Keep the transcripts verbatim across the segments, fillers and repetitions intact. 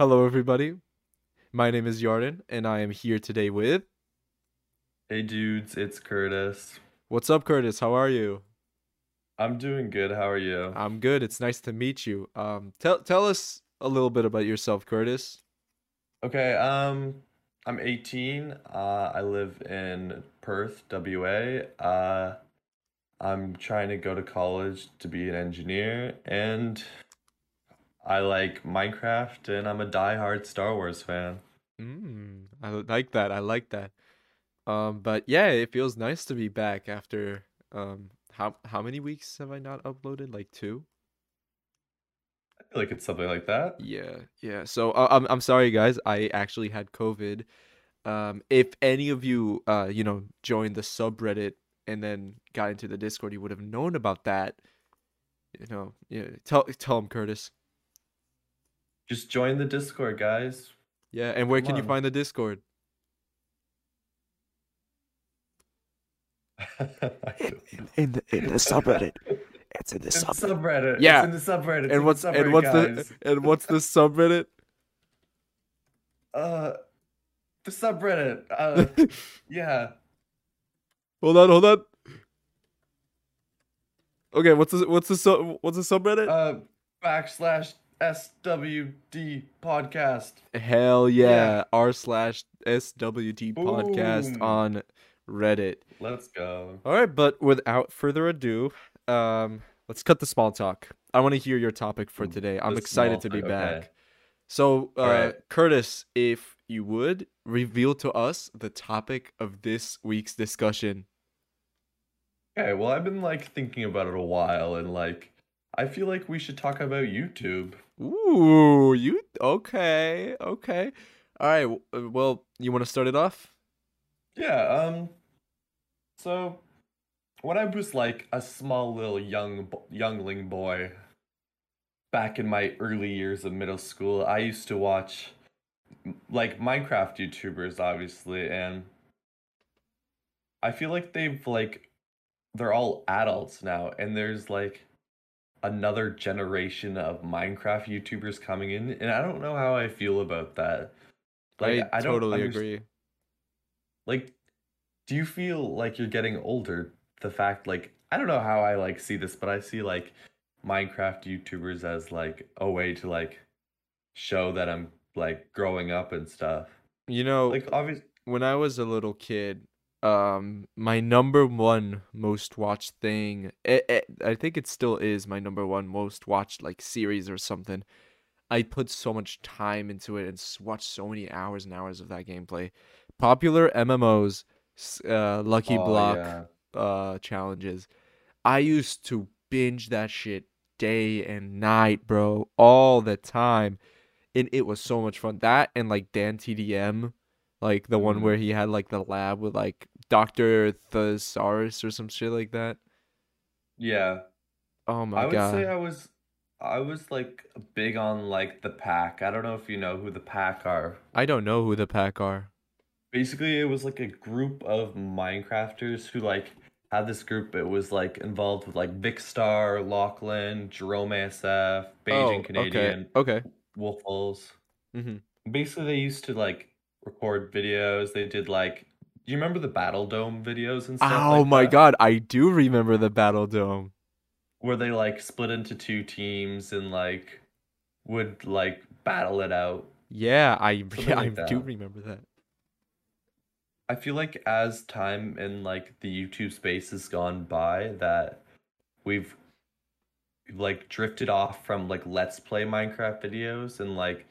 Hello, everybody. My name is Yarden, and I am here today with... Hey, dudes. It's Curtis. What's up, Curtis? How are you? I'm doing good. How are you? I'm good. It's nice to meet you. Um, tell tell us a little bit about yourself, Curtis. Okay. Um, I'm eighteen. Uh, I live in Perth, W A. Uh, I'm trying to go to college to be an engineer, and... I like Minecraft, and I'm a diehard Star Wars fan. Mm, I like that. I like that. Um, but yeah, it feels nice to be back after um, how how many weeks have I not uploaded? Like two? I feel like it's something like that. Yeah, yeah. So uh, I'm I'm sorry, guys. I actually had COVID. Um, if any of you, uh, you know, joined the subreddit and then got into the Discord, you would have known about that. You know, yeah. Tell tell them, Curtis. Just join the Discord, guys. Yeah, and where Come can on. you find the Discord? in, in the in the subreddit. It's in the it's subreddit. subreddit. Yeah. It's in the subreddit. It's and what's subreddit, and what's guys. the and what's the subreddit? Uh the subreddit. Uh yeah. Hold on, hold on. Okay, what's the what's the sub what's the subreddit? Uh backslash S W D podcast. Hell yeah, yeah. R slash S W D podcast on Reddit. Let's go. All right, but without further ado, um, let's cut the small talk. I want to hear your topic for today. I'm the excited to be talk. back. Okay. So, uh, right. Curtis, if you would, reveal to us the topic of this week's discussion. Okay, well, I've been, like, thinking about it a while, and, like, I feel like we should talk about YouTube. Ooh, you okay? Okay, all right. Well, you want to start it off? Yeah. Um. So, when I was like a small little young youngling boy, back in my early years of middle school, I used to watch like Minecraft YouTubers, obviously, and I feel like they've like they're all adults now, and there's like another generation of Minecraft YouTubers coming in, and I don't know how I feel about that. Like, I, I don't totally underst- agree. Like, do you feel like you're getting older? The fact, like, I don't know how I like see this, but I see like Minecraft YouTubers as like a way to like show that I'm like growing up and stuff. You know, like obviously, when I was a little kid, um my number one most watched thing, it, it, I think it still is my number one most watched like series or something. I put so much time into it and watched so many hours and hours of that gameplay. Popular M M Os, uh lucky oh, block yeah. uh challenges. I used to binge that shit day and night, bro, all the time, and it was so much fun. That and like Dan T D M, like the one where he had like the lab with like Doctor Thesaurus or some shit like that. Yeah. Oh my god. I would god. say I was, I was like big on like The Pack. I don't know if you know who The Pack are. I don't know who The Pack are. Basically, it was like a group of Minecrafters who like had this group. It was like involved with like Vicstar, Lachlan, Jerome A S F, Beijing oh, Canadian, okay, okay. Wolfles. Mm-hmm. Basically, they used to like record videos. They did like, do you remember the Battle Dome videos and stuff? Oh like my that? god, I do remember the Battle Dome, where they like split into two teams and like would like battle it out. Yeah, I yeah, like I do remember that. I feel like as time and like the YouTube space has gone by, that we've like drifted off from like Let's Play Minecraft videos and like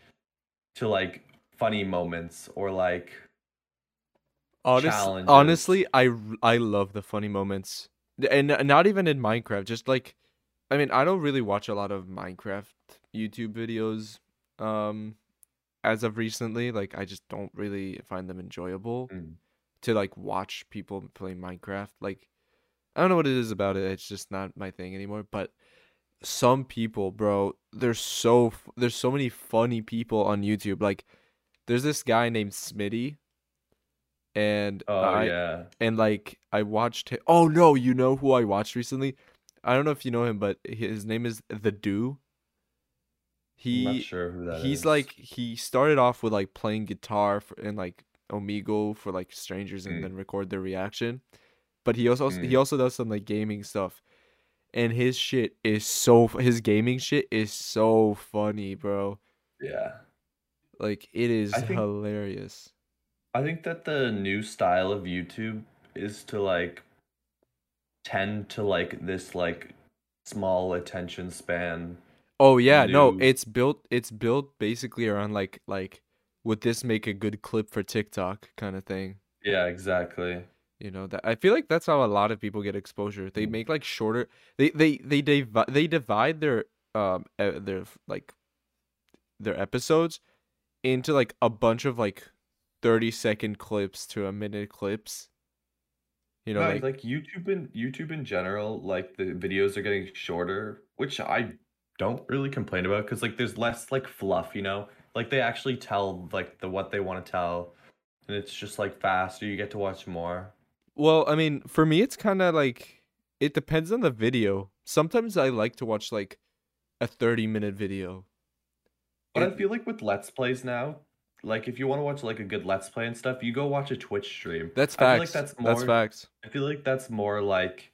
to like funny moments or like Honest, challenges. Honestly, I, I love the funny moments, and not even in Minecraft. Just like, I mean, I don't really watch a lot of Minecraft YouTube videos, um, as of recently. Like, I just don't really find them enjoyable mm. to like watch people play Minecraft. Like, I don't know what it is about it. It's just not my thing anymore. But some people, bro, there's so there's so many funny people on YouTube. Like, there's this guy named Smitty, and oh I, yeah, and like I watched him. Oh no, you know who I watched recently? I don't know if you know him, but his name is The Do. He, I'm not sure who that he's is. Like, he started off with like playing guitar for, and like Omegle for like strangers and mm. then record their reaction. But he also, mm. he also does some like gaming stuff. And his shit is so, his gaming shit is so funny, bro. Yeah. Like, it is I think, hilarious. I think that the new style of YouTube is to like tend to like this like small attention span. Oh yeah, new... no, it's built it's built basically around like like would this make a good clip for TikTok kind of thing. Yeah, exactly. You know, that I feel like that's how a lot of people get exposure. They make like shorter they they they divi- they divide their um their like their episodes into like a bunch of like thirty second clips to a minute clips. You know, no, like, like YouTube and YouTube in general, like the videos are getting shorter, which I don't really complain about because like there's less like fluff, you know, like they actually tell like the what they want to tell, and it's just like faster. You get to watch more. Well, I mean, for me, it's kind of like it depends on the video. Sometimes I like to watch like a thirty minute video. But it, I feel like with Let's Plays now, like if you want to watch like a good Let's Play and stuff, you go watch a Twitch stream. That's facts. I feel like that's more, that's facts. I feel like that's more like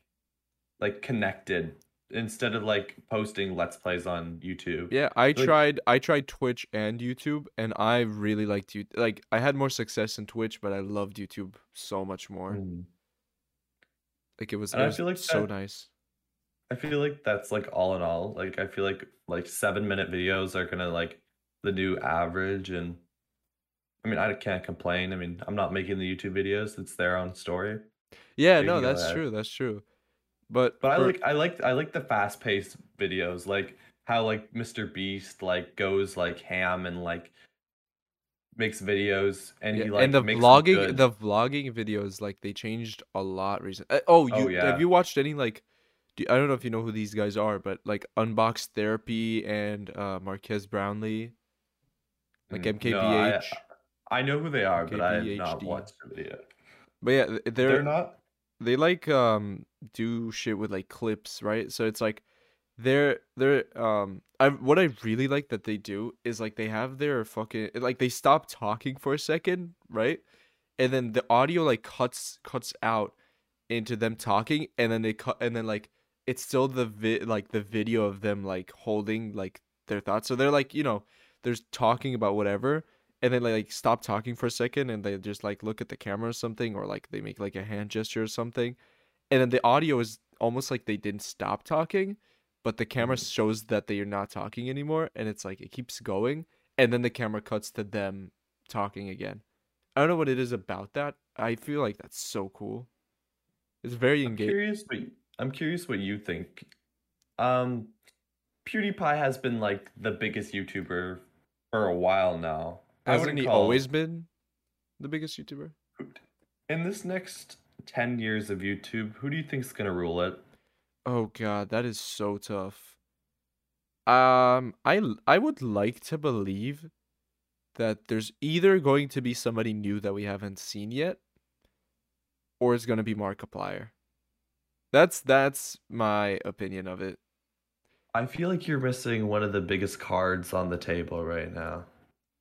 like connected instead of like posting Let's Plays on YouTube. Yeah, I like, tried I tried Twitch and YouTube, and I really liked YouTube. Like I had more success in Twitch, but I loved YouTube so much more. Mm. Like it was, it was I feel like so that, nice. I feel like that's like all in all. Like I feel like like seven minute videos are gonna like the new average, and I mean, I can't complain. I mean, I'm not making the YouTube videos. It's their own story. Yeah, no, that's true. That's true. But but for... I like I like I like the fast paced videos, like how like Mister Beast like goes like ham and like makes videos, and yeah, he like and the makes vlogging the vlogging videos, like they changed a lot recently. Oh, you oh, yeah. Have you watched any like? Do, I don't know if you know who these guys are, but like Unbox Therapy and uh, Marques Brownlee, like M K B H D. No, I... I know who they are, but I have not watched the video. But yeah, they're, they're not. They like um do shit with like clips, right? So it's like they're they're um I what I really like that they do is like they have their fucking like they stop talking for a second, right? And then the audio like cuts cuts out into them talking, and then they cut and then like it's still the vi- like the video of them like holding like their thoughts. So they're like, you know, they're talking about whatever. And then they like stop talking for a second, and they just like look at the camera or something, or like they make like a hand gesture or something. And then the audio is almost like they didn't stop talking, but the camera shows that they are not talking anymore. And it's like it keeps going. And then the camera cuts to them talking again. I don't know what it is about that. I feel like that's so cool. It's very engaging. I'm curious what you, I'm curious what you think. Um, PewDiePie has been like the biggest YouTuber for a while now. Hasn't he always been the biggest YouTuber? In this next ten years of YouTube, who do you think is going to rule it? Oh, God, that is so tough. Um, I, I would like to believe that there's either going to be somebody new that we haven't seen yet, or it's going to be Markiplier. That's, that's my opinion of it. I feel like you're missing one of the biggest cards on the table right now.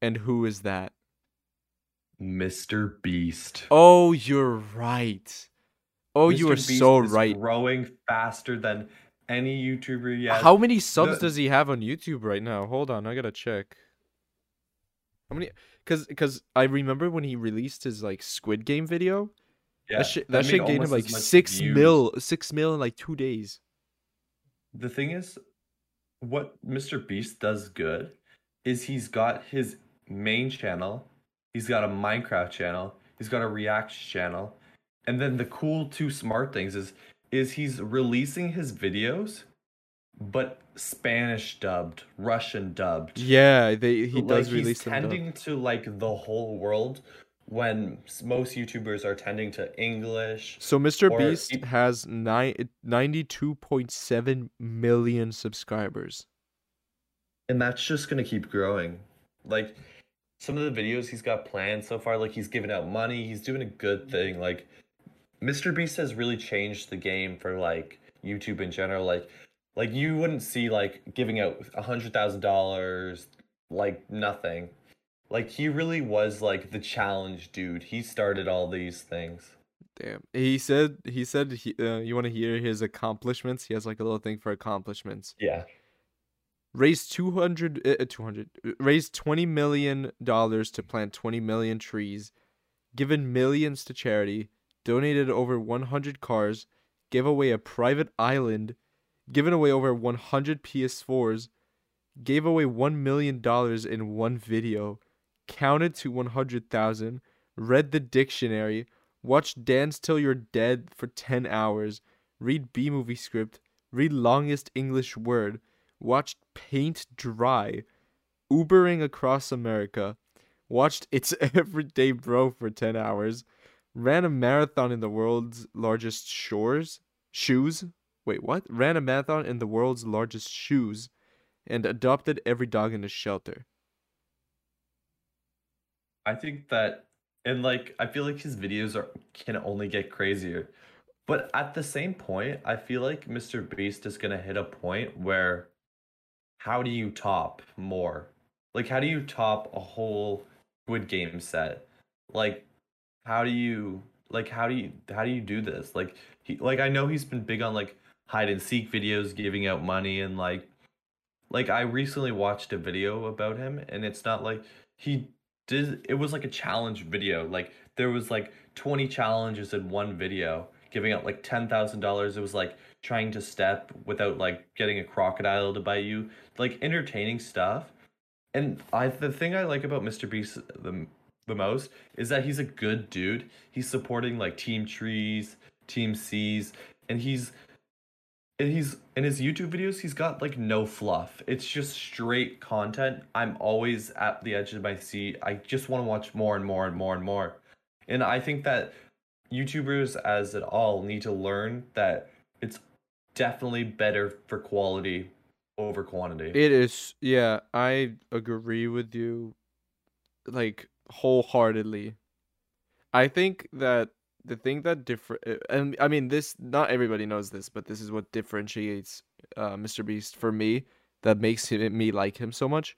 And who is that? Mister Beast. Oh, you're right. Oh, Mister you are Beast so is right. Growing faster than any YouTuber yet. How many subs the... does he have on YouTube right now? Hold on, I gotta check. How many? Because because I remember when he released his like Squid Game video. Yeah, that shit, that shit gained him like six views. mil, six mil in like two days. The thing is, what Mister Beast does good is he's got his main channel, he's got a Minecraft channel, he's got a React channel, and then the cool two smart things is is he's releasing his videos, but Spanish dubbed, Russian dubbed. Yeah, they he so, does like, release them. He's tending to like the whole world when most YouTubers are tending to English. So Mister Beast it, has nine, ninety-two point seven million subscribers. And that's just going to keep growing. Like, some of the videos he's got planned so far, like, he's giving out money. He's doing a good thing. Like, Mister Beast has really changed the game for, like, YouTube in general. Like, Like, you wouldn't see, like, giving out one hundred thousand dollars, like, nothing. Like, he really was, like, the challenge dude. He started all these things. Damn. He said, he said, he, uh, you want to hear his accomplishments? He has, like, a little thing for accomplishments. Yeah. Raised two hundred, uh, two hundred, raised twenty million dollars to plant twenty million trees, given millions to charity, donated over one hundred cars, gave away a private island, given away over one hundred P S fours, gave away one million dollars in one video, counted to one hundred thousand, read the dictionary, watched Dance Till You're Dead for ten hours, read B-movie script, read longest English word, watched paint dry, Ubering across America, watched It's Everyday Bro for ten hours, ran a marathon in the world's largest shores, shoes, Wait, what? Ran a marathon in the world's largest shoes and adopted every dog in a shelter. I think that, and like, I feel like his videos are can only get crazier. But at the same point, I feel like Mister Beast is going to hit a point where how do you top more? Like, how do you top a whole Squid Game set? Like, how do you, like, how do you, how do you do this? Like, he, like, I know he's been big on, like, hide and seek videos, giving out money, and like like I recently watched a video about him, and it's not like he did, it was like a challenge video, like there was like twenty challenges in one video, giving out like ten thousand dollars. It was like trying to step without like getting a crocodile to bite you, like entertaining stuff. And I the thing I like about Mister Beast the, the most is that he's a good dude. He's supporting like Team Trees, Team C's, and he's And he's in his YouTube videos, he's got like no fluff. It's just straight content. I'm always at the edge of my seat. I just want to watch more and more and more and more. And I think that YouTubers as at all need to learn that it's definitely better for quality over quantity. It is. Yeah, I agree with you like wholeheartedly. I think that the thing that different, and I mean this, not everybody knows this, but this is what differentiates uh, Mister Beast for me, that makes him, me like him so much.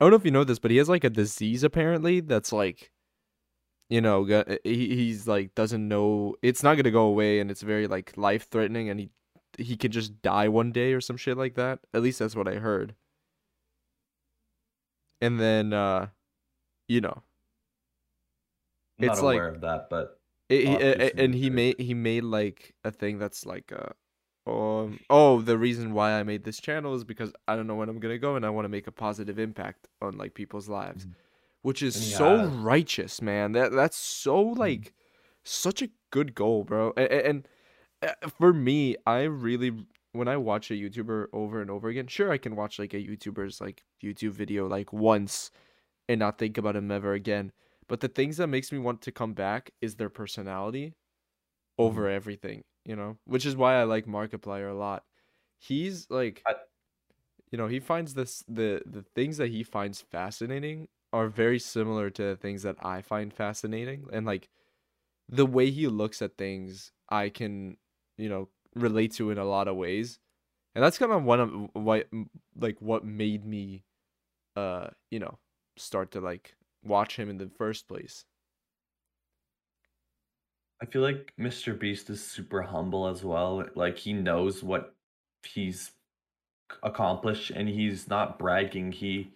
I don't know if you know this, but he has like a disease apparently that's like, you know, he he's like doesn't know, it's not gonna go away, and it's very like life threatening, and he he could just die one day or some shit like that. At least that's what I heard. And then, uh, you know, I'm it's not aware like, of that, but. It, it, and he made he made like a thing that's like uh um oh the reason why I made this channel is because I don't know when I'm gonna go, and I want to make a positive impact on like people's lives, which is yeah. so righteous, man. That that's so like such a good goal, bro. And, and for me, I really, when I watch a YouTuber over and over again, sure I can watch like a YouTuber's like YouTube video like once and not think about him ever again. But the things that makes me want to come back is their personality over mm-hmm. everything, you know, which is why I like Markiplier a lot. He's like, I, you know, he finds this, the, the things that he finds fascinating are very similar to the things that I find fascinating. And like the way he looks at things, I can, you know, relate to in a lot of ways. And that's kind of one of why, like what made me, uh, you know, start to like, watch him in the first place. I feel like Mister Beast is super humble as well. Like he knows what he's accomplished, and he's not bragging. He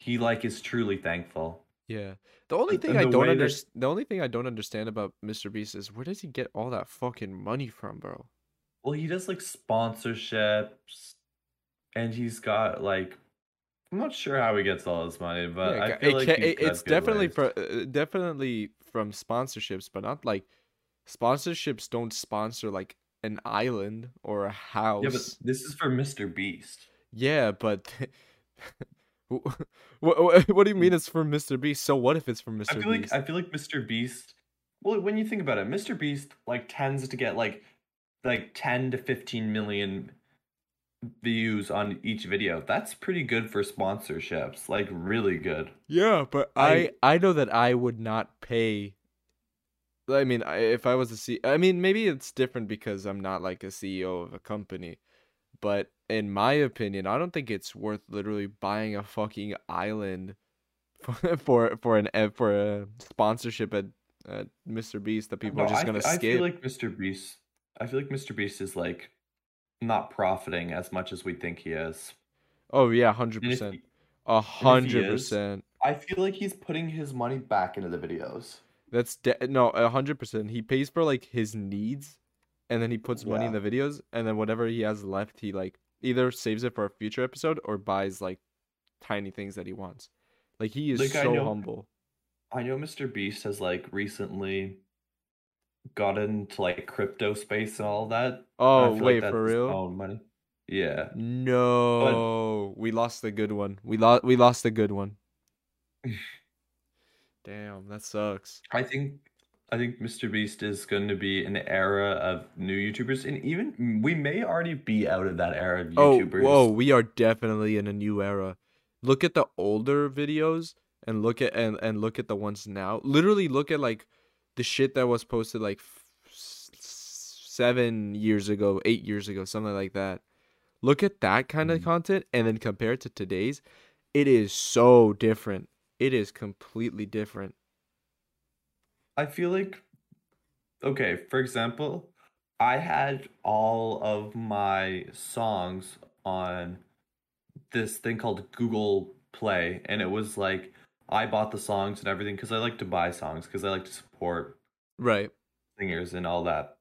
he like is truly thankful. Yeah. The only thing and I don't understand. That... The only thing I don't understand about Mister Beast is where does he get all that fucking money from, bro? Well, he does like sponsorships, and he's got like. I'm not sure how he gets all his money, but yeah, I feel it like can, it, it's definitely from, definitely from sponsorships, but not like sponsorships don't sponsor like an island or a house. Yeah, but this is for Mister Beast. Yeah, but what, what, what do you mean it's for Mister Beast? So what if it's for Mister Beast? I feel Beast? like I feel like Mister Beast. Well, when you think about it, Mister Beast like tends to get like like ten to fifteen million. Views on each video. That's pretty good for sponsorships, like really good. Yeah, but i i, I know that I would not pay. I mean, I, if I was a C, I mean, maybe it's different because I'm not like a C E O of a company, but in my opinion, I don't think it's worth literally buying a fucking island for for, for an for a sponsorship at, at Mister Beast that people no, are just I, gonna I skip. I feel like Mister Beast. I feel like Mister Beast is like not profiting as much as we think he is. Oh yeah, one hundred percent. one hundred percent. I feel like he's putting his money back into the videos. That's de- no, one hundred percent. He pays for like his needs and then he puts money yeah. in the videos, and then whatever he has left, he like either saves it for a future episode or buys like tiny things that he wants. Like he is like, so I know, humble. I know Mister Beast has like recently got into like crypto space and all that. Oh, wait, like for real? Own money. Yeah. No, but... we lost the good one. We lost. We lost the good one. Damn, that sucks. I think, I think Mister Beast is going to be an era of new YouTubers, and even we may already be out of that era of YouTubers. Oh, whoa, we are definitely in a new era. Look at the older videos and look at and, and look at the ones now. Literally, look at like the shit that was posted like f- seven years ago, eight years ago, something like that. Look at that kind mm-hmm. of content, and then compare it to today's. It is so different. It is completely different. I feel like, okay, for example, I had all of my songs on this thing called Google Play, and it was like I bought the songs and everything because I like to buy songs because I like to support right singers and all that.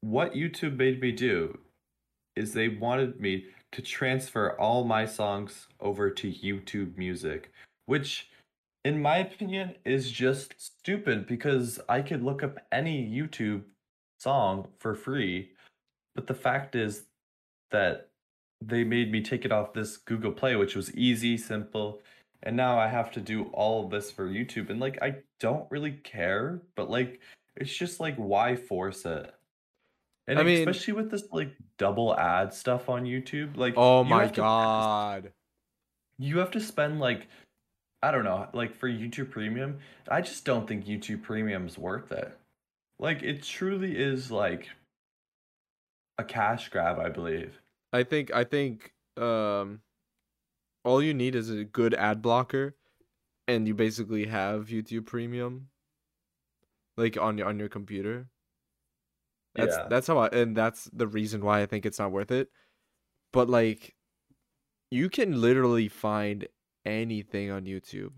What YouTube made me do is they wanted me to transfer all my songs over to YouTube Music, which in my opinion is just stupid because I could look up any YouTube song for free, but the fact is that they made me take it off this Google Play, which was easy, simple, and now I have to do all of this for YouTube, and like I don't really care, but like it's just like why force it? And I mean, especially with this like double ad stuff on YouTube, like oh my god, to, you have to spend like I don't know, like for YouTube Premium, I just don't think YouTube Premium's worth it. Like it truly is like a cash grab, I believe. I think I think um, all you need is a good ad blocker, and you basically have YouTube Premium, like on your on your computer. That's yeah. that's how I, and that's the reason why I think it's not worth it. But like, you can literally find anything on YouTube.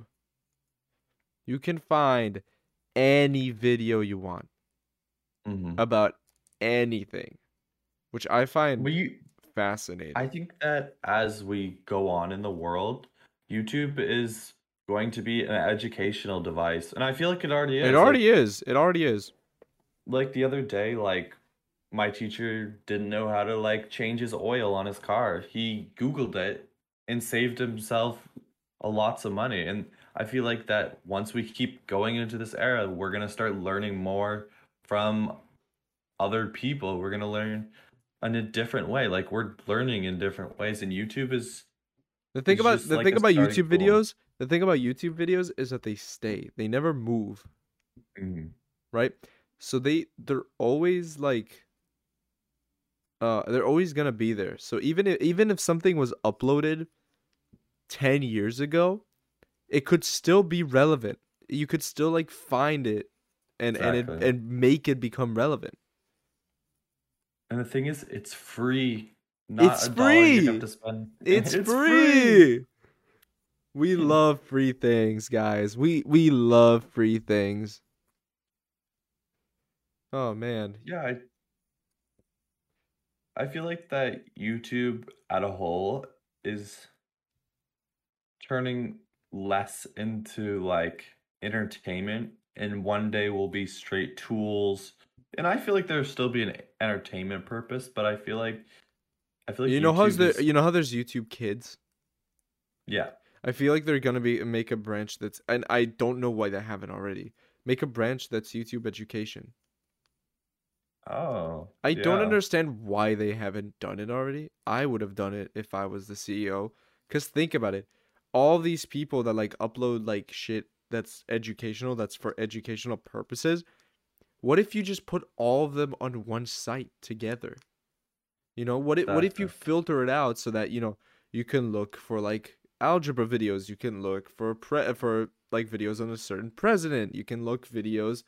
You can find any video you want mm-hmm. about anything, which I find well, you, fascinating. I think that as we go on in the world, YouTube is going to be an educational device, and I feel like it already is. It already like, is. It already is. Like the other day, like my teacher didn't know how to like change his oil on his car. He Googled it and saved himself a lots of money. And I feel like that once we keep going into this era, we're going to start learning more from other people. We're going to learn in a different way. Like we're learning in different ways. And YouTube is the thing about the like thing about YouTube pool. videos. The thing about YouTube videos is that they stay, they never move. Mm-hmm. Right. So they they're always like, uh, they're always going to be there. So even if, even if something was uploaded ten years ago, it could still be relevant. You could still like find it and exactly. and it, and make it become relevant. And the thing is, it's free. Not it's a free. You have to spend. It's, it's free. free. We love free things, guys. We we love free things. Oh man. Yeah, I I feel like that YouTube as a whole is turning less into like entertainment, and one day will be straight tools. And I feel like there'll still be an entertainment purpose, but I feel like I feel like you know how's there, you know how there's YouTube Kids? Yeah. I feel like they're gonna be make a branch that's, and I don't know why they haven't already. Make a branch that's YouTube Education. Oh. I yeah. don't understand why they haven't done it already. I would have done it if I was the C E O. Cause think about it. All these people that like upload like shit that's educational, that's for educational purposes. What if you just put all of them on one site together? You know, what if, what if you filter it out so that, you know, you can look for like algebra videos, you can look for pre for like videos on a certain president, you can look videos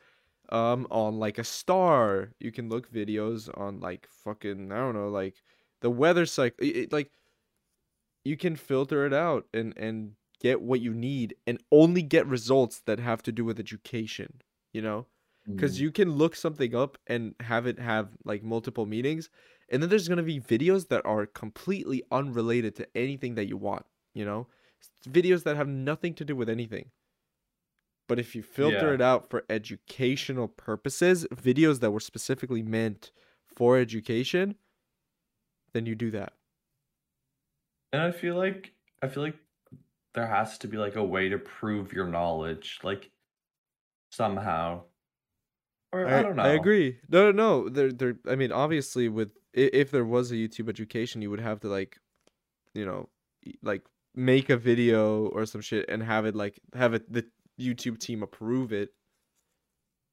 um on like a star, you can look videos on like fucking, I don't know, like the weather cycle. It, like you can filter it out and and get what you need and only get results that have to do with education, you know? Because you can look something up and have it have like multiple meanings, and then there's going to be videos that are completely unrelated to anything that you want, you know? Videos that have nothing to do with anything. But if you filter yeah. it out for educational purposes, videos that were specifically meant for education, then you do that. And I feel like I feel like there has to be like a way to prove your knowledge, like somehow. Or, I, I don't know. I agree. No, no, no. There, there. I mean, obviously, with if there was a YouTube education, you would have to like, you know, like make a video or some shit and have it like have it the YouTube team approve it.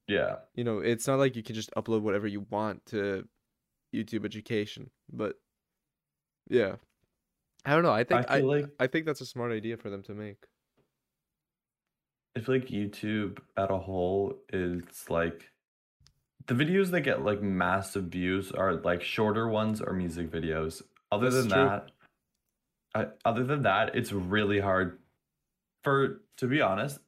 Yeah. You know, it's not like you can just upload whatever you want to YouTube education, but yeah, I don't know. I think I I, like, I think that's a smart idea for them to make. I feel like YouTube at a whole is like. The videos that get like massive views are like shorter ones or music videos. Other That's than true. that, I, other than that, it's really hard for, to be honest,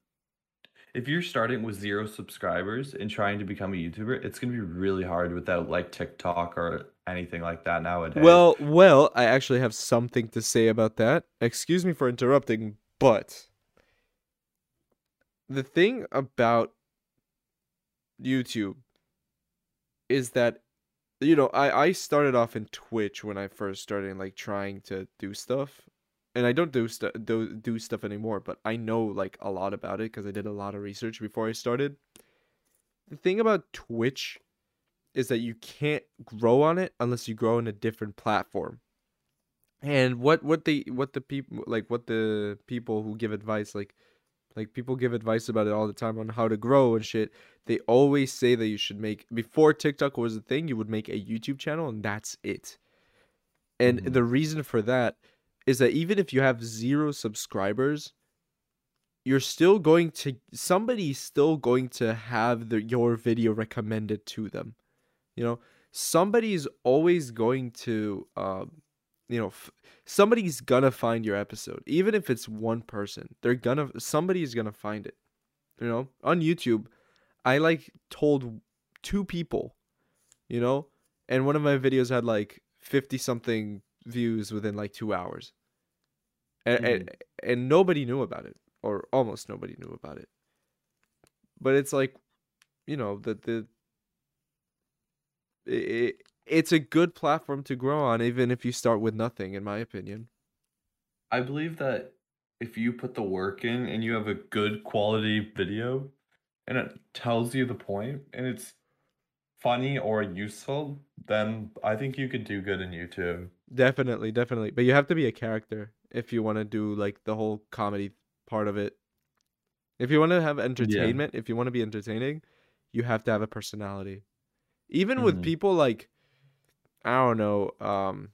if you're starting with zero subscribers and trying to become a YouTuber, it's going to be really hard without like TikTok or anything like that nowadays. Well, well, I actually have something to say about that. Excuse me for interrupting, but the thing about YouTube is that, you know, I, I started off in Twitch when I first started, like, trying to do stuff. And I don't do, stu- do, do stuff anymore, but I know, like, a lot about it because I did a lot of research before I started. The thing about Twitch is that you can't grow on it unless you grow in a different platform. And what, what they what the people like what the people who give advice, like Like, people give advice about it all the time on how to grow and shit. They always say that you should make... Before TikTok was a thing, you would make a YouTube channel and that's it. And mm-hmm. the reason for that is that even if you have zero subscribers, you're still going to... Somebody's still going to have the, your video recommended to them. You know? Somebody's always going to... Um, you know, f- somebody's gonna find your episode, even if it's one person. They're gonna, somebody's gonna find it. You know, on YouTube, I like told two people, you know, and one of my videos had like fifty something views within like two hours, and, mm. and and nobody knew about it, or almost nobody knew about it. But it's like, you know, the the. It, It's a good platform to grow on, even if you start with nothing, in my opinion. I believe that if you put the work in and you have a good quality video and it tells you the point and it's funny or useful, then I think you could do good in YouTube. Definitely, definitely. But you have to be a character if you want to do like the whole comedy part of it. If you want to have entertainment, yeah. if you want to be entertaining, you have to have a personality. Even mm-hmm. with people like... I don't know, um,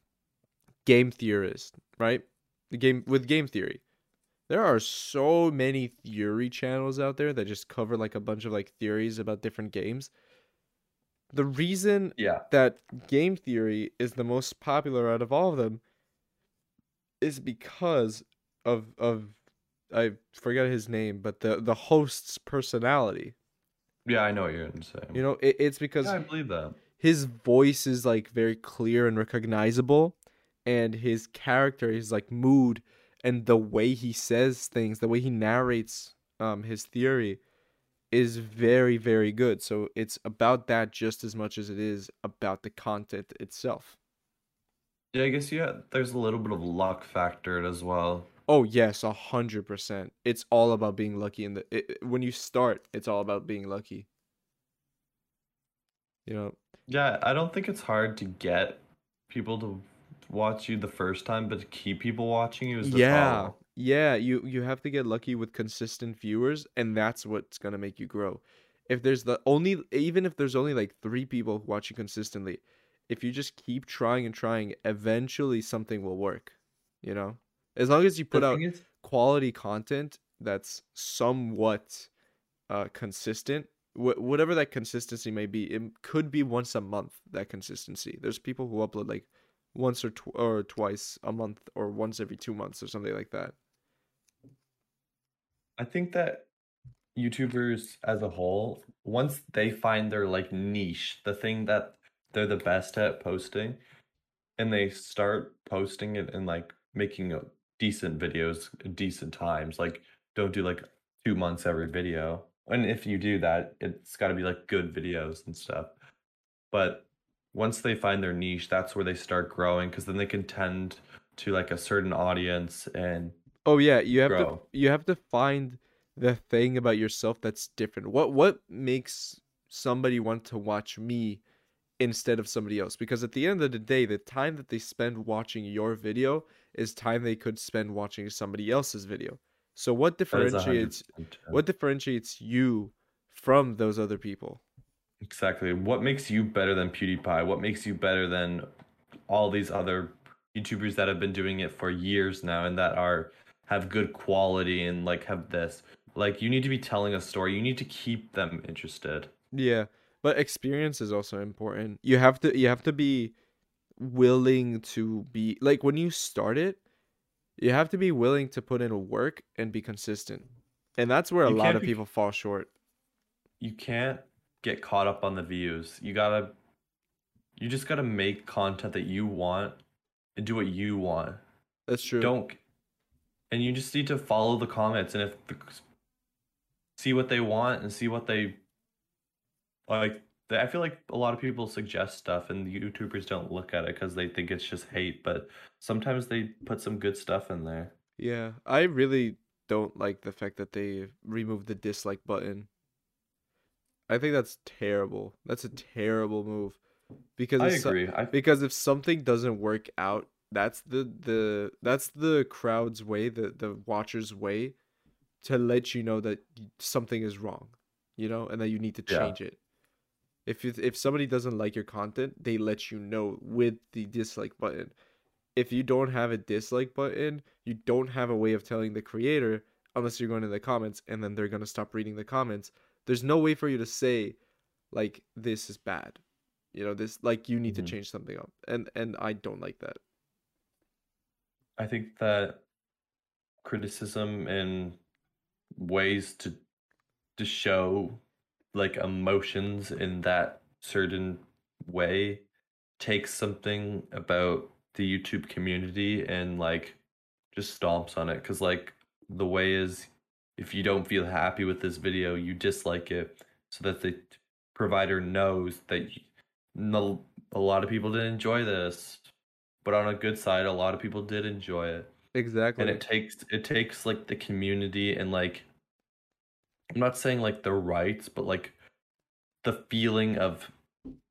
game theorist, right? The game with game theory. There are so many theory channels out there that just cover like a bunch of like theories about different games. The reason yeah. that game theory is the most popular out of all of them is because of of I forgot his name, but the, the host's personality. Yeah, I know what you're gonna say. You know, it, it's because yeah, I believe that. His voice is like very clear and recognizable, and his character, his like mood, and the way he says things, the way he narrates um, his theory, is very, very good. So it's about that just as much as it is about the content itself. Yeah, I guess yeah. There's a little bit of luck factor as well. Oh yes, a hundred percent. It's all about being lucky. In the it, when you start, it's all about being lucky. You know. Yeah, I don't think it's hard to get people to watch you the first time, but to keep people watching you is the yeah. problem. Yeah, you, you have to get lucky with consistent viewers, and that's what's going to make you grow. If there's the only, even if there's only like three people who watch you consistently, if you just keep trying and trying, eventually something will work, you know? As long as you put out is- quality content that's somewhat uh, consistent, wh- whatever that consistency may be, it could be once a month, that consistency. There's people who upload like once or, tw- or twice a month or once every two months or something like that. I think that YouTubers as a whole, once they find their like niche, the thing that they're the best at posting, and they start posting it and like making a decent videos, decent times, like don't do like two months every video. And if you do that, it's got to be like good videos and stuff. But once they find their niche, that's where they start growing, because then they can tend to like a certain audience and oh yeah, you have grow. to you have to find the thing about yourself that's different. What what makes somebody want to watch me instead of somebody else? Because at the end of the day, the time that they spend watching your video is time they could spend watching somebody else's video. So what differentiates what differentiates you from those other people? Exactly. What makes you better than PewDiePie? What makes you better than all these other YouTubers that have been doing it for years now and that are have good quality and like have this? Like, you need to be telling a story. You need to keep them interested. Yeah, but experience is also important. You have to you have to be willing to be like, when you start it, you have to be willing to put in work and be consistent. And that's where a lot of people fall short. You can't get caught up on the views. You gotta, you just gotta make content that you want and do what you want. That's true. Don't, and you just need to follow the comments and if see what they want and see what they like. I feel like a lot of people suggest stuff and the YouTubers don't look at it because they think it's just hate, but sometimes they put some good stuff in there. Yeah, I really don't like the fact that they removed the dislike button. I think that's terrible. That's a terrible move. Because I agree. So, I... Because if something doesn't work out, that's the, the that's the crowd's way, the, the watcher's way to let you know that something is wrong, you know, and that you need to change yeah. it. If you, if somebody doesn't like your content, they let you know with the dislike button. If you don't have a dislike button, you don't have a way of telling the creator unless you're going to the comments, and then they're going to stop reading the comments. There's no way for you to say, like, this is bad. You know, this, like, you need mm-hmm. to change something up. And and I don't like that. I think that criticism and ways to to show, like, emotions in that certain way takes something about the YouTube community and, like, just stomps on it. Because, like, the way is... If you don't feel happy with this video, you dislike it so that the provider knows that you, no, a lot of people didn't enjoy this, but on a good side, a lot of people did enjoy it. Exactly. And it takes, it takes like the community and like, I'm not saying like the rights, but like the feeling of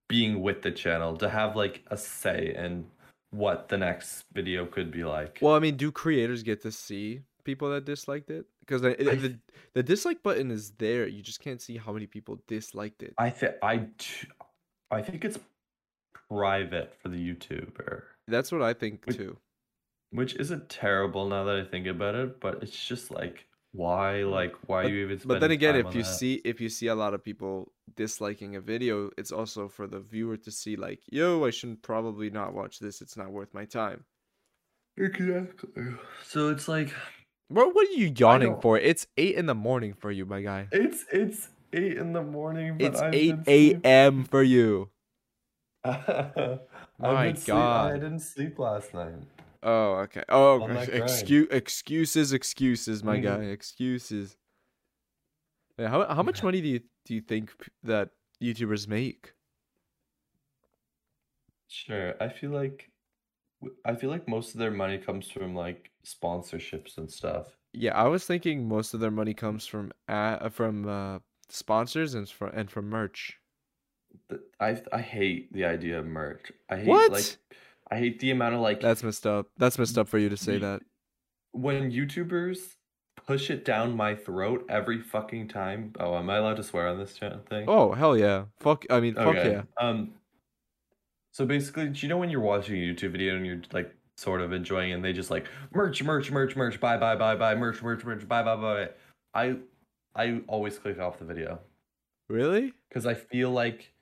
being with the channel to have like a say in what the next video could be like. Well, I mean, do creators get to see people that disliked it? Because the, the the dislike button is there, you just can't see how many people disliked it. I think I, I think it's private for the YouTuber. That's what I think which, too. Which isn't terrible now that I think about it, but it's just like why, like why but, you even. But then again, if you that? see if you see a lot of people disliking a video, it's also for the viewer to see. Like, yo, I shouldn't probably not watch this. It's not worth my time. Exactly. So it's like. Bro, what are you yawning for? It's eight in the morning for you, my guy. It's it's eight in the morning. But it's I've eight a.m. for you. my I God, sleep. I didn't sleep last night. Oh, okay. Oh, excuse excuses, excuses, my mm-hmm. guy, excuses. Yeah, how how much money do you do you think that YouTubers make? Sure, I feel like. I feel like most of their money comes from like sponsorships and stuff. Yeah, I was thinking most of their money comes from uh, from uh, sponsors and from and from merch. I I hate the idea of merch. I hate what? like I hate the amount of like That's messed up. That's messed up for you to say you, that. When YouTubers push it down my throat every fucking time. Oh, am I allowed to swear on this thing? Oh, hell yeah. Fuck I mean, okay. fuck yeah. Um So basically, do you know when you're watching a YouTube video and you're like sort of enjoying it and they just like merch, merch, merch, merch, buy, buy, buy, buy, merch, merch, merch, buy, buy, buy. I I always click off the video. Really? Because I feel like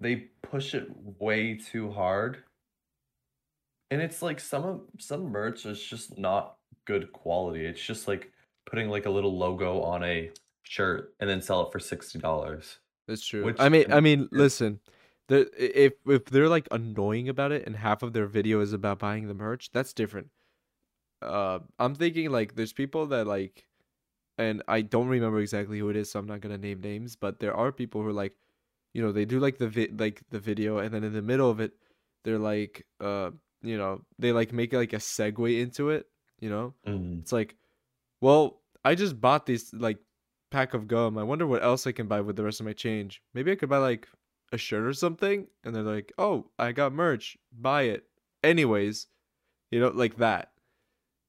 they push it way too hard. And it's like some of some merch is just not good quality. It's just like putting like a little logo on a shirt and then sell it for sixty dollars. That's true. Which, I mean, I mean, listen. The, if if they're like annoying about it and half of their video is about buying the merch, that's different. Uh, I'm thinking like there's people that like, and I don't remember exactly who it is, so I'm not gonna name names. But there are people who are like, you know, they do like the vi- like the video, and then in the middle of it, they're like, uh, you know, they like make like a segue into it. You know, mm-hmm. It's like, well, I just bought these like pack of gum. I wonder what else I can buy with the rest of my change. Maybe I could buy like a shirt or something, and they're like, oh, I got merch, buy it anyways, you know, like that,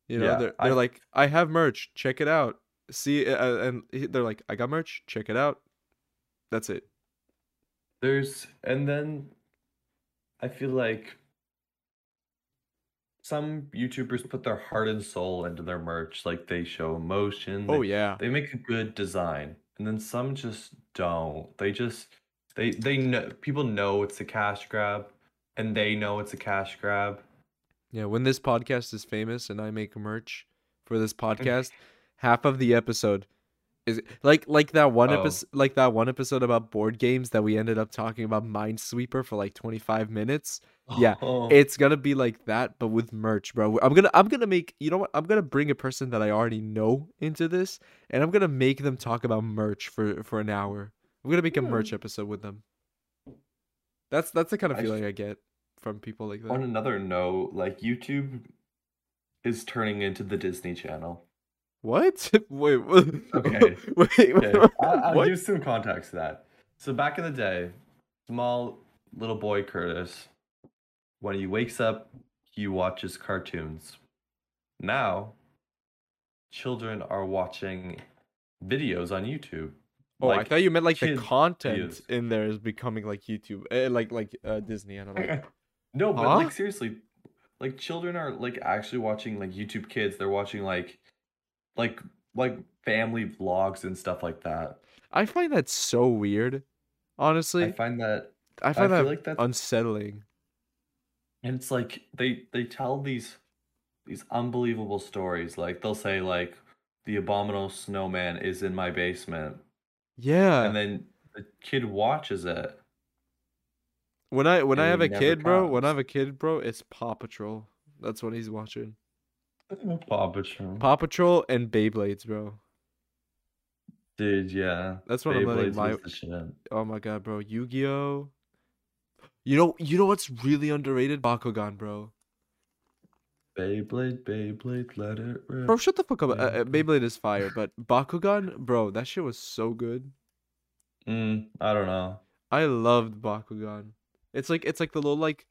you know. Yeah, they're, they're I, like I have merch, check it out, see uh, and they're like, I got merch, check it out, that's it. There's, and then I feel like some YouTubers put their heart and soul into their merch, like they show emotion, they, oh yeah, they make a good design, and then some just don't. They just They they know, people know it's a cash grab, and they know it's a cash grab. Yeah, when this podcast is famous and I make merch for this podcast, half of the episode is like like that one oh. episode like that one episode about board games that we ended up talking about Minesweeper for like twenty-five minutes. Oh. Yeah, it's gonna be like that, but with merch, bro. I'm gonna I'm gonna make you know what I'm gonna bring a person that I already know into this, and I'm gonna make them talk about merch for, for an hour. We're gonna make a merch episode with them. That's that's the kind of feeling I, I get from people like that. On another note, like YouTube is turning into the Disney Channel. What? Wait. What? Okay. Wait. Okay. What? I'll, I'll what? give some context to that. So back in the day, small little boy Curtis, when he wakes up, he watches cartoons. Now, children are watching videos on YouTube. Oh, like, I thought you meant like the content views. In there is becoming like YouTube, uh, like like uh, Disney. I don't know. No, huh? But like seriously, like children are like actually watching like YouTube Kids. They're watching like, like like family vlogs and stuff like that. I find that so weird. Honestly, I find that I find I that like that's unsettling. And it's like they they tell these these unbelievable stories. Like they'll say like the abominable snowman is in my basement. Yeah, and then the kid watches it. When I when I have a kid, comes. bro, when I have a kid, bro, it's Paw Patrol. That's what he's watching. Paw Patrol. Paw Patrol and Beyblades, bro. Dude, yeah, that's what Beyblades I'm letting my. Shit. Oh my god, bro, Yu-Gi-Oh. You know, you know what's really underrated? Bakugan, bro. Beyblade, Beyblade, let it rip. Bro, shut the fuck up. Uh, Beyblade is fire, but Bakugan, bro, that shit was so good. Mm, I don't know. I loved Bakugan. It's like it's like the little like,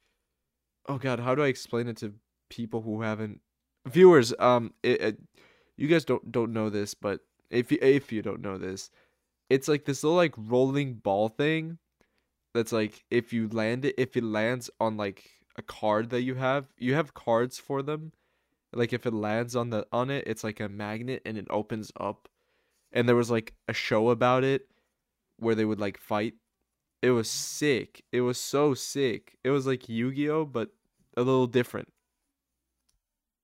oh god, how do I explain it to people who haven't viewers? Um, it, it, you guys don't don't know this, but if you, if you don't know this, it's like this little like rolling ball thing. That's like if you land it, if it lands on like a card that you have you have cards for them, like if it lands on the on it it's like a magnet and it opens up, and there was like a show about it where they would like fight. It was sick. It was so sick. It was like Yu-Gi-Oh but a little different.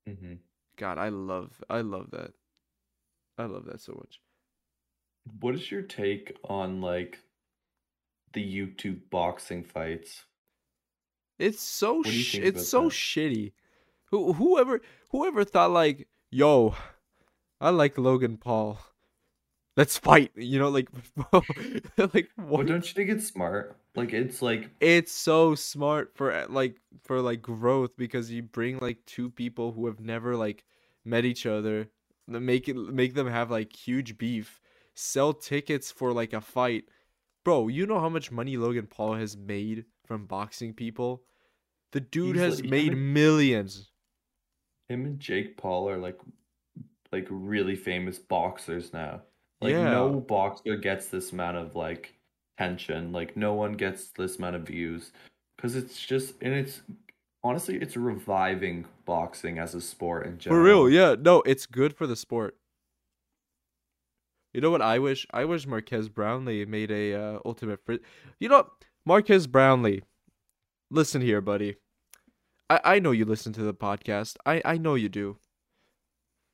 Mm-hmm. God, I love I love that I love that so much. What is your take on like the YouTube boxing fights? It's so sh- it's so that? shitty. Who whoever whoever thought like, yo, I like Logan Paul, let's fight. You know, like, like what? Well, don't you think it's smart? Like it's like it's so smart for like for like growth, because you bring like two people who have never like met each other, make it make them have like huge beef, sell tickets for like a fight. Bro, you know how much money Logan Paul has made from boxing people? The dude He's has like, made him, millions. Him and Jake Paul are like, like really famous boxers now. Like yeah. No boxer gets this amount of like tension. Like no one gets this amount of views. Because it's just, and it's, honestly, it's reviving boxing as a sport in general. For real, yeah. No, it's good for the sport. You know what I wish? I wish Marques Brownlee made a uh, ultimate fr- You know, Marques Brownlee, listen here, buddy. I, I know you listen to the podcast. I, I know you do.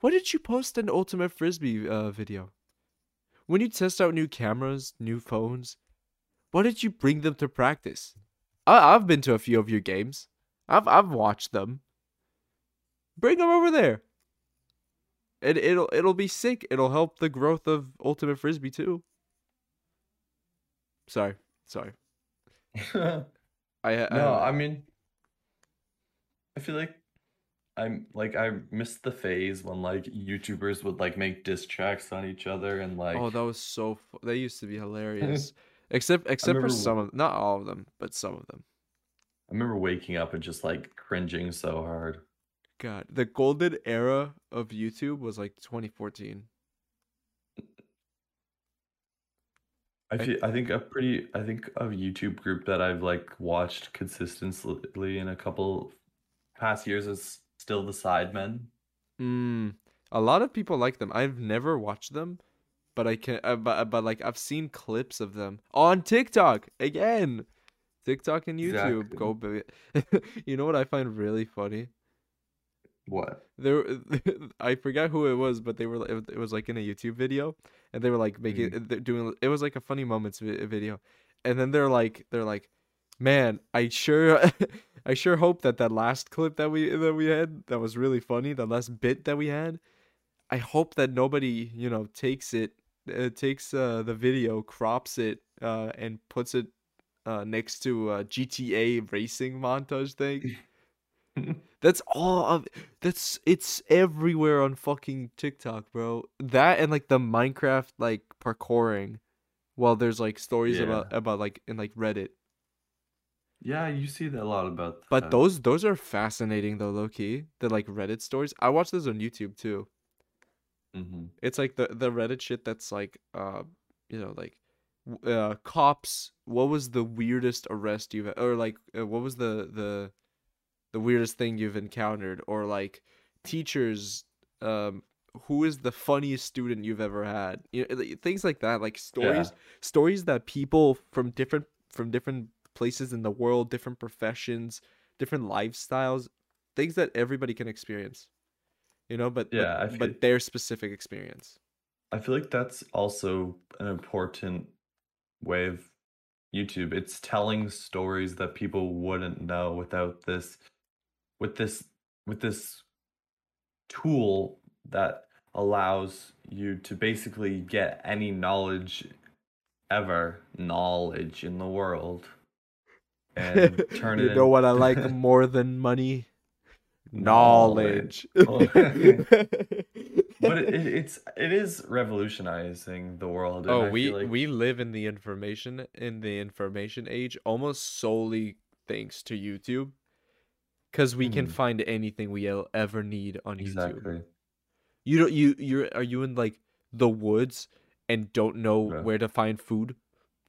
Why did you post an ultimate frisbee uh, video? When you test out new cameras, new phones, why did you bring them to practice? I, I've been to a few of your games. I've I've watched them. Bring them over there. And it'll it'll be sick. It'll help the growth of ultimate frisbee too. Sorry, sorry. I, I no, I mean, I feel like I'm like I missed the phase when like YouTubers would like make diss tracks on each other and like. Oh, that was so. Fu- that used to be hilarious. except except for some of not all of them, but some of them. I remember waking up and just like cringing so hard. God, the golden era of YouTube was like twenty fourteen. I feel, I think a pretty I think a YouTube group that I've like watched consistently in a couple past years is still the Sidemen. Mm, a lot of people like them. I've never watched them, but I can uh, but, but like I've seen clips of them on TikTok again. TikTok and YouTube, exactly. Go big. You know what I find really funny? What? There, I forgot who it was, but they were. It was like in a YouTube video, and they were like making, mm. they're doing. It was like a funny moments video, and then they're like, they're like, man, I sure, I sure hope that that last clip that we that we had that was really funny, the last bit that we had, I hope that nobody, you know, takes it, uh, takes uh, the video, crops it, uh, and puts it. Uh, next to uh, G T A racing montage thing. That's all of that's it's everywhere on fucking TikTok, bro. That and like the Minecraft like parkouring, while there's like stories yeah. about about like in like Reddit. Yeah, you see that a lot about. That. But those those are fascinating though, low key. The like Reddit stories. I watch those on YouTube too. Mm-hmm. It's like the the Reddit shit that's like uh you know like. Uh, cops. What was the weirdest arrest you've or like? Uh, what was the the the weirdest thing you've encountered? Or like teachers. Um, who is the funniest student you've ever had? You know, things like that. Like stories, yeah. stories that people from different from different places in the world, different professions, different lifestyles, things that everybody can experience. You know, but yeah, but, I feel, but their specific experience. I feel like that's also an important. Way of YouTube, it's telling stories that people wouldn't know without this, with this, with this tool that allows you to basically get any knowledge ever, knowledge in the world, and turn it. You know in... what I like more than money? Knowledge. knowledge. But it, it's it is revolutionizing the world. And oh, I we feel like... we live in the information in the information age almost solely thanks to YouTube, because we mm. can find anything we ever need on exactly. YouTube. You don't you you're are you in like the woods and don't know yeah. where to find food?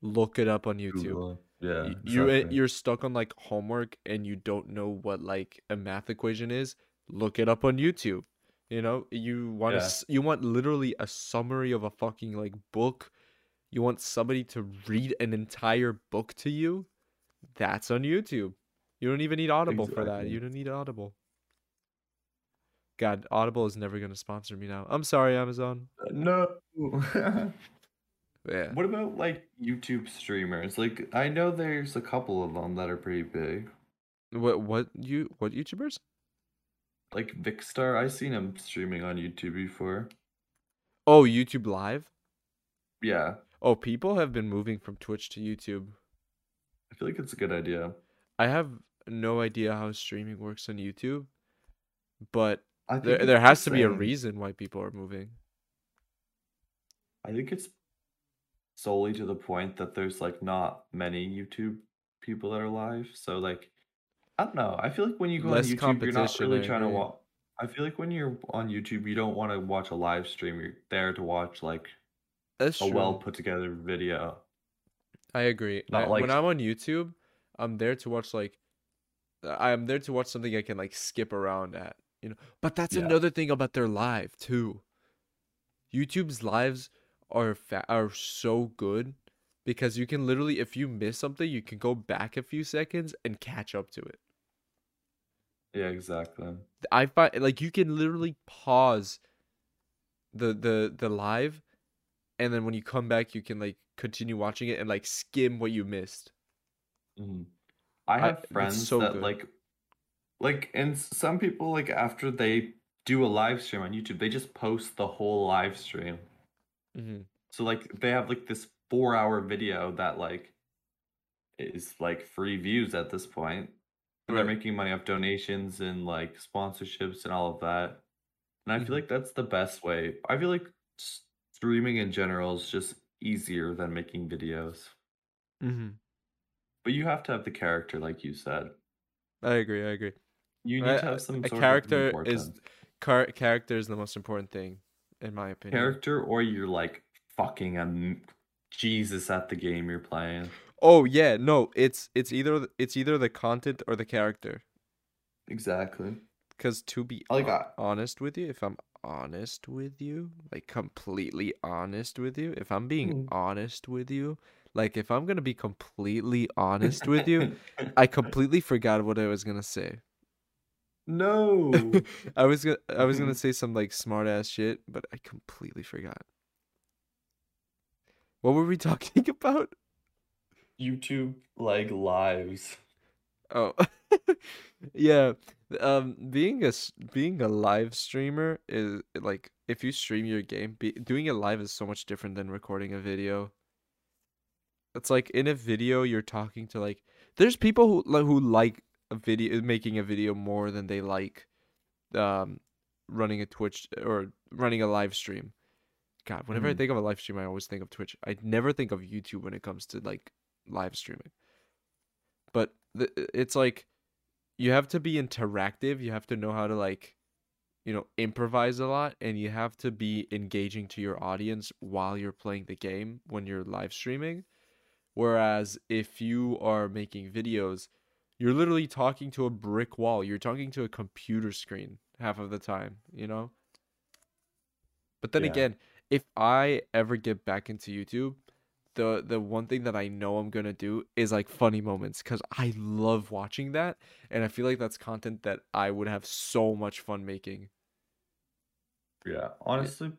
Look it up on YouTube. Google. Yeah, you, exactly. you you're stuck on like homework and you don't know what like a math equation is. Look it up on YouTube. You know, you want yeah. a, you want literally a summary of a fucking like book. You want somebody to read an entire book to you. That's on YouTube. You don't even need Audible exactly. for that. You don't need Audible. God, Audible is never gonna sponsor me now. I'm sorry, Amazon. No. Yeah. What about like YouTube streamers? Like I know there's a couple of them that are pretty big. What what you what YouTubers? Like Vicstar, I've seen him streaming on YouTube before. Oh, YouTube Live? Yeah. Oh, people have been moving from Twitch to YouTube. I feel like it's a good idea. I have no idea how streaming works on YouTube, but there, there has to be a reason why people are moving. I think it's solely to the point that there's like not many YouTube people that are live, so like I don't know. I feel like when you go Less on YouTube, you're not really trying to watch. I feel like when you're on YouTube, you don't want to watch a live stream. You're there to watch like That's a true. well put together video. I agree. Not I, like... When I'm on YouTube, I'm there to watch like I'm there to watch something I can like skip around at, you know. But that's yeah. another thing about their live too. YouTube's lives are fa- are so good because you can literally, if you miss something, you can go back a few seconds and catch up to it. Yeah, exactly. I find like you can literally pause the the the live, and then when you come back, you can like continue watching it and like skim what you missed. Mm-hmm. I have I, friends so that good. like, like, and some people like after they do a live stream on YouTube, they just post the whole live stream. Mm-hmm. So like they have like this four hour video that like is like free views at this point. And right. They're making money off donations and like sponsorships and all of that. And I mm-hmm. feel like that's the best way. I feel like streaming in general is just easier than making videos. Mm-hmm. But you have to have the character, like you said. I agree. I agree. You need I, to have some sort a character of is car- character is the most important thing, in my opinion. Character, or you're like fucking a Jesus at the game you're playing. Oh yeah, no, it's it's either it's either the content or the character. Exactly. Because to be like, on- I- honest with you, if I'm honest with you, like completely honest with you, if I'm being mm. honest with you. Like, if I'm going to be completely honest with you, I completely forgot what I was going to say. No. I was going I was going to say some, like, smart-ass shit, but I completely forgot. What were we talking about? YouTube, like, lives. Oh. Yeah. Um, being a, being a live streamer is, like, if you stream your game, be, doing it live is so much different than recording a video. It's like in a video you're talking to like there's people who like who like a video making a video more than they like um running a Twitch or running a live stream. God, whenever mm. I think of a live stream, I always think of Twitch. I never think of YouTube when it comes to like live streaming. But th- it's like you have to be interactive. You have to know how to like you know improvise a lot, and you have to be engaging to your audience while you're playing the game when you're live streaming. Whereas if you are making videos, you're literally talking to a brick wall. You're talking to a computer screen half of the time, you know? But then yeah. again, if I ever get back into YouTube, the, the one thing that I know I'm going to do is like funny moments because I love watching that. And I feel like that's content that I would have so much fun making. Yeah, honestly. Yeah.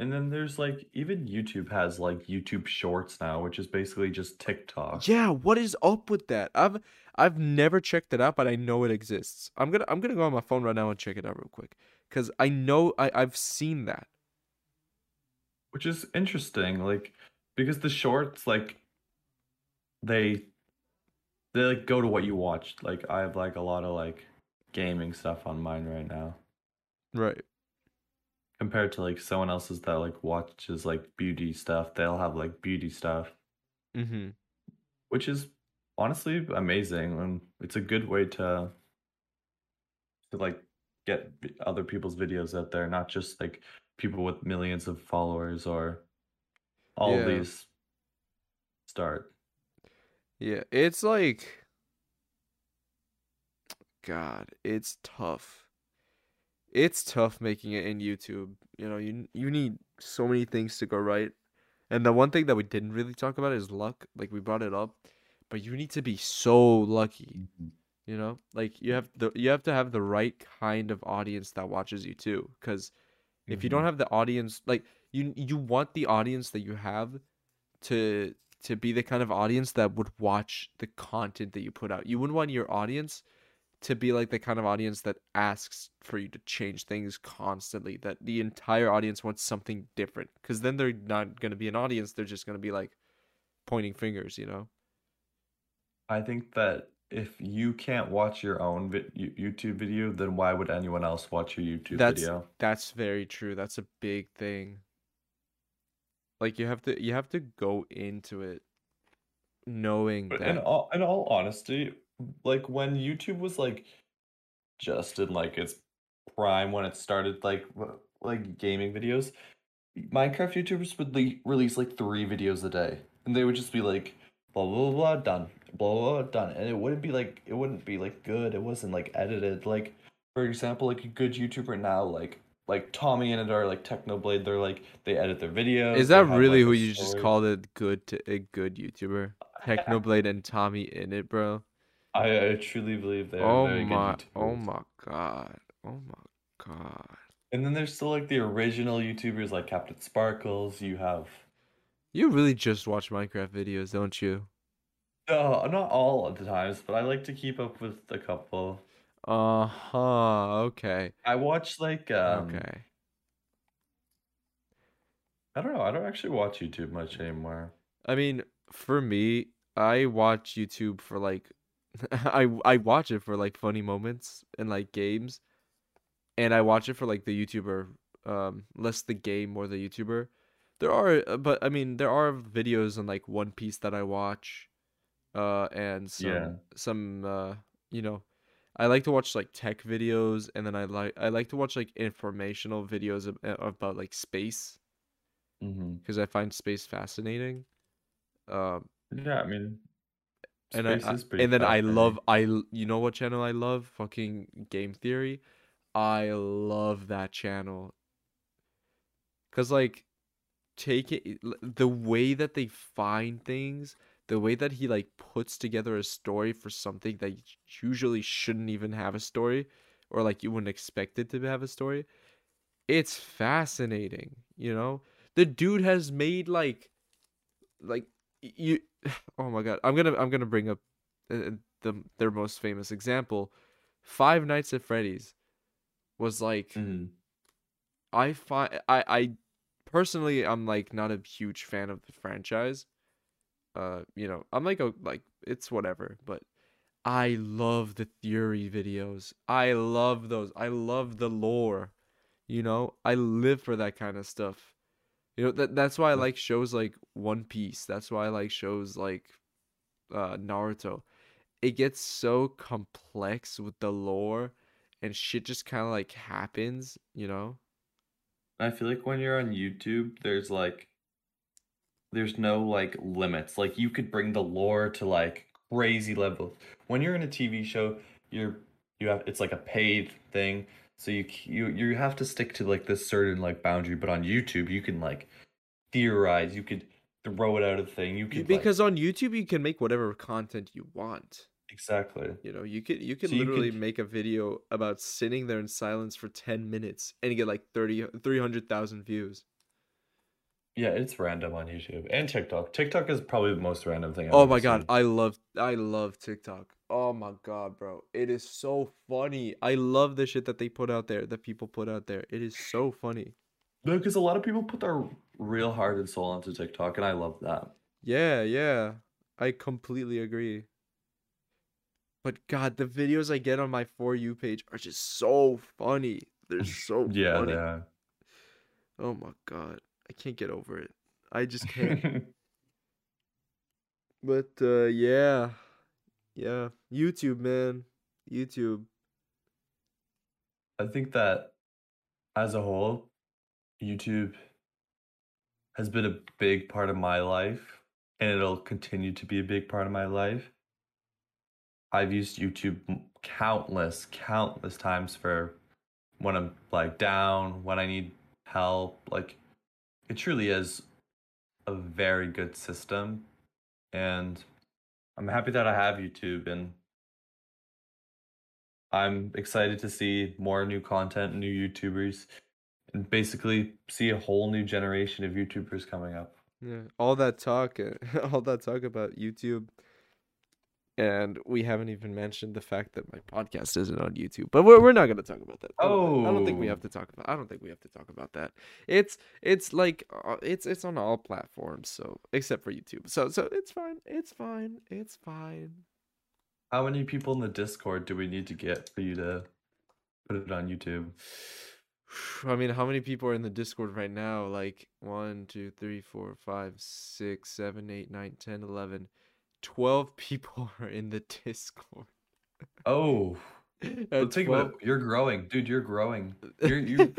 And then there's like, even YouTube has like YouTube Shorts now, which is basically just TikTok. Yeah, what is up with that? I've I've never checked it out, but I know it exists. I'm gonna I'm gonna go on my phone right now and check it out real quick, cause I know I I've seen that. Which is interesting, like because the shorts like they they like go to what you watched. Like I have like a lot of like gaming stuff on mine right now. Right. Compared to like someone else's that like watches like beauty stuff, they'll have like beauty stuff, mm-hmm. which is honestly amazing, and it's a good way to to like get other people's videos out there, not just like people with millions of followers or all yeah. these start. Yeah, it's like God, it's tough. It's tough making it in YouTube. You know, you you need so many things to go right. And the one thing that we didn't really talk about is luck. Like, we brought it up. But you need to be so lucky. You know? Like, you have the you have to have the right kind of audience that watches you, too. Because mm-hmm. if you don't have the audience... Like, you you want the audience that you have to to be the kind of audience that would watch the content that you put out. You wouldn't want your audience... to be like the kind of audience that asks for you to change things constantly, that the entire audience wants something different, because then they're not going to be an audience, they're just going to be like pointing fingers, you know? I think that if you can't watch your own vi- YouTube video, then why would anyone else watch your YouTube that's, video? That's very true. That's a big thing. Like you have to you have to go into it knowing but that in all, in all honesty, like when YouTube was like just in like its prime when it started, like like gaming videos, Minecraft YouTubers would le- release like three videos a day, and they would just be like blah blah blah done, blah, blah, blah, done. And it wouldn't be like, it wouldn't be like good. It wasn't like edited. Like, for example, like a good YouTuber now, like, like Tommy Innit or like Technoblade, they're like, they edit their videos. Is that really like who you story. Just called a good, t- a good YouTuber? Technoblade and Tommy Innit, bro. I, I truly believe they're oh very my, good YouTubers. Oh my god. Oh my god. And then there's still like the original YouTubers like Captain Sparkles. You have. You really just watch Minecraft videos, don't you? No, not all of the times, but I like to keep up with a couple. Uh huh. Okay. I watch like. Um, okay. I don't know. I don't actually watch YouTube much anymore. I mean, for me, I watch YouTube for like, I I watch it for like funny moments and like games, and I watch it for like the YouTuber, um, less the game or the YouTuber. There are, but I mean, there are videos on like One Piece that I watch, uh, and some yeah. some uh, you know. I like to watch like tech videos, and then I like I like to watch like informational videos ab- about like space, because mm-hmm. I find space fascinating. Um, yeah, I mean, and I, I and then I love I you know what channel I love? Fucking Game Theory. I love that channel. Cause like, take it the way that they find things. The way that he like puts together a story for something that usually shouldn't even have a story, or like you wouldn't expect it to have a story, it's fascinating. You know, the dude has made like, like you. Oh my god, I'm gonna I'm gonna bring up uh, the their most famous example. Five Nights at Freddy's was like, mm-hmm. I find I I personally I'm like not a huge fan of the franchise. Uh, you know, I'm like, a, like it's whatever, but I love the theory videos. I love those. I love the lore. You know, I live for that kind of stuff. You know, that that's why I like shows like One Piece. That's why I like shows like uh, Naruto. It gets so complex with the lore, and shit just kind of like happens. You know, I feel like when you're on YouTube, there's like. There's no like limits. Like you could bring the lore to like crazy levels. When you're in a T V show, you're you have it's like a paid thing, so you you you have to stick to like this certain like boundary. But on YouTube, you can like theorize. You could throw it out of the thing. You could because like, on YouTube you can make whatever content you want. Exactly. You know you could you could so literally you could... make a video about sitting there in silence for ten minutes and get like thirty, three hundred thousand views. Yeah, it's random on YouTube and TikTok. TikTok is probably the most random thing I've oh my god, seen. I love I love TikTok. Oh my god, bro. It is so funny. I love the shit that they put out there, that people put out there. It is so funny. Because a lot of people put their real heart and soul onto TikTok, and I love that. Yeah, yeah. I completely agree. But god, the videos I get on my For You page are just so funny. They're so yeah, funny. Yeah, they are. Oh my god. I can't get over it. I just can't. But uh, yeah, yeah. YouTube, man. YouTube. I think that, as a whole, YouTube has been a big part of my life, and it'll continue to be a big part of my life. I've used YouTube countless, countless times for when I'm like down, when I need help, like. It truly is a very good system, and I'm happy that I have YouTube, and I'm excited to see more new content, new YouTubers, and basically see a whole new generation of YouTubers coming up. Yeah, all that talk, all that talk about YouTube, and we haven't even mentioned the fact that my podcast isn't on YouTube. But we're we're not gonna talk about that. I oh, I don't think we have to talk about. I don't think we have to talk about that. It's it's like uh, it's it's on all platforms, so except for YouTube. So so it's fine. It's fine. It's fine. How many people in the Discord do we need to get for you to put it on YouTube? I mean, how many people are in the Discord right now? Like one, two, three, four, five, six, seven, eight, nine, ten, eleven. twelve people are in the Discord. Oh, well, think about it. You're growing, dude. You're growing. You're, you...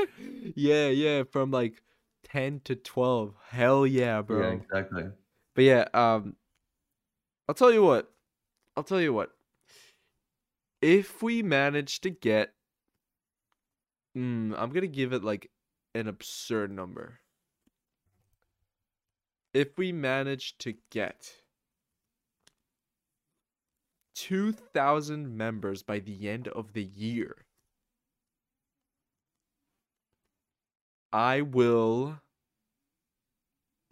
yeah, yeah. From like ten to twelve. Hell yeah, bro. Yeah, exactly. But yeah, um, I'll tell you what. I'll tell you what. If we manage to get, mm, I'm going to give it like an absurd number. If we manage to get two thousand members by the end of the year, I will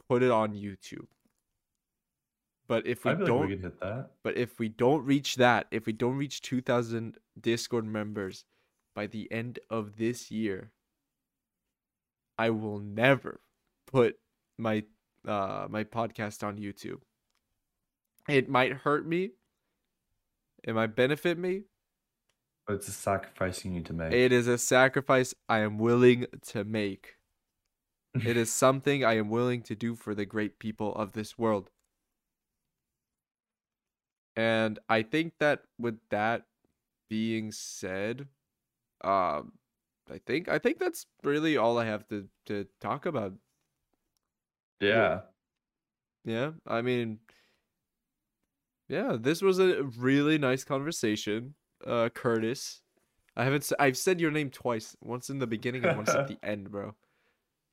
put it on YouTube. But if we I feel don't, like we could hit that. But if we don't reach that, if we don't reach two thousand Discord members by the end of this year, I will never put my uh my podcast on YouTube. It might hurt me. It might benefit me. But it's a sacrifice you need to make. It is a sacrifice I am willing to make. It is something I am willing to do for the great people of this world. And I think that with that being said, um, I think I think that's really all I have to, to talk about. Yeah. Yeah. I mean, yeah, this was a really nice conversation, uh, Curtis. I haven't I've said your name twice, once in the beginning and once at the end, bro.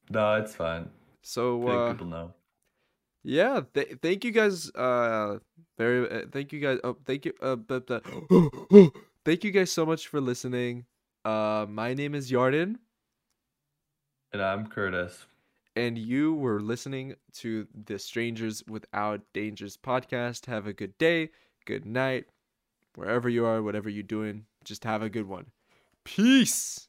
No, it's fine. So uh, people know. Yeah, th- thank you guys. Uh, very uh, thank you guys. Oh, thank you. Uh, but, uh, thank you guys so much for listening. Uh, my name is Yarden, and I'm Curtis. And you were listening to the Strangers Without Dangers podcast. Have a good day, good night, wherever you are, whatever you're doing. Just have a good one. Peace.